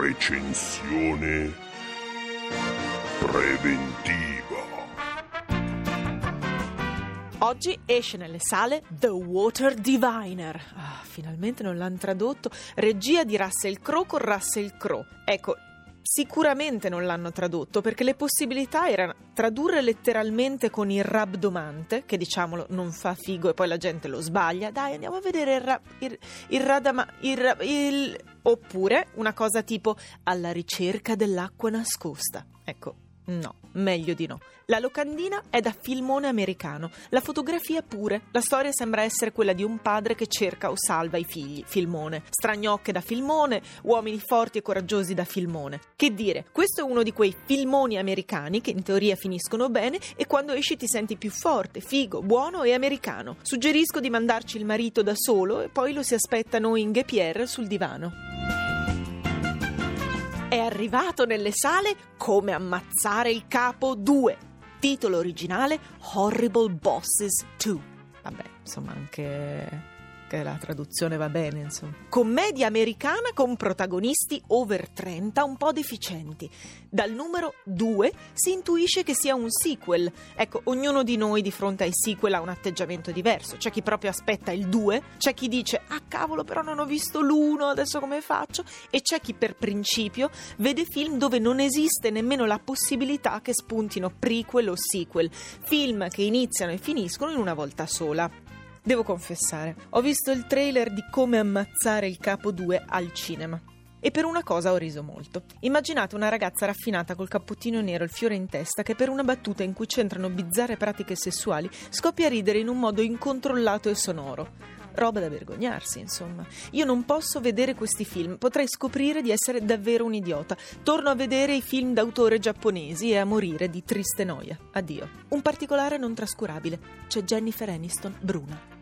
recensione preventiva. Oggi esce nelle sale The Water Diviner. Ah, finalmente non l'hanno tradotto. Regia di Russell Crowe con Russell Crowe. Ecco, sicuramente non l'hanno tradotto perché le possibilità erano tradurre letteralmente con il rabdomante, che diciamolo non fa figo e poi la gente lo sbaglia, dai andiamo a vedere il radama, oppure una cosa tipo alla ricerca dell'acqua nascosta. Ecco, no, meglio di no. La locandina è da filmone americano, la fotografia pure. La storia sembra essere quella di un padre che cerca o salva i figli, filmone. Stragnocche da filmone, uomini forti e coraggiosi da filmone. Che dire, questo è uno di quei filmoni americani che in teoria finiscono bene e quando esci ti senti più forte, figo, buono e americano. Suggerisco di mandarci il marito da solo e poi lo si aspettano in Gepierre sul divano. È arrivato nelle sale Come ammazzare il capo 2, titolo originale Horrible Bosses 2. Vabbè, insomma, anche che la traduzione va bene, insomma. Commedia americana con protagonisti over 30 un po' deficienti. Dal numero 2 si intuisce che sia un sequel. Ecco, ognuno di noi di fronte ai sequel ha un atteggiamento diverso. C'è chi proprio aspetta il 2, c'è chi dice ah cavolo però non ho visto l'1, adesso come faccio? E c'è chi per principio vede film dove non esiste nemmeno la possibilità che spuntino prequel o sequel, film che iniziano e finiscono in una volta sola. Devo confessare, ho visto il trailer di Come ammazzare il capo 2 al cinema. E per una cosa ho riso molto. Immaginate una ragazza raffinata col cappottino nero e il fiore in testa che per una battuta in cui c'entrano bizzarre pratiche sessuali scoppia a ridere in un modo incontrollato e sonoro. Roba da vergognarsi, insomma. Io non posso vedere questi film, potrei scoprire di essere davvero un idiota. Torno a vedere i film d'autore giapponesi e a morire di triste noia. Addio. Un particolare non trascurabile. C'è Jennifer Aniston, bruna.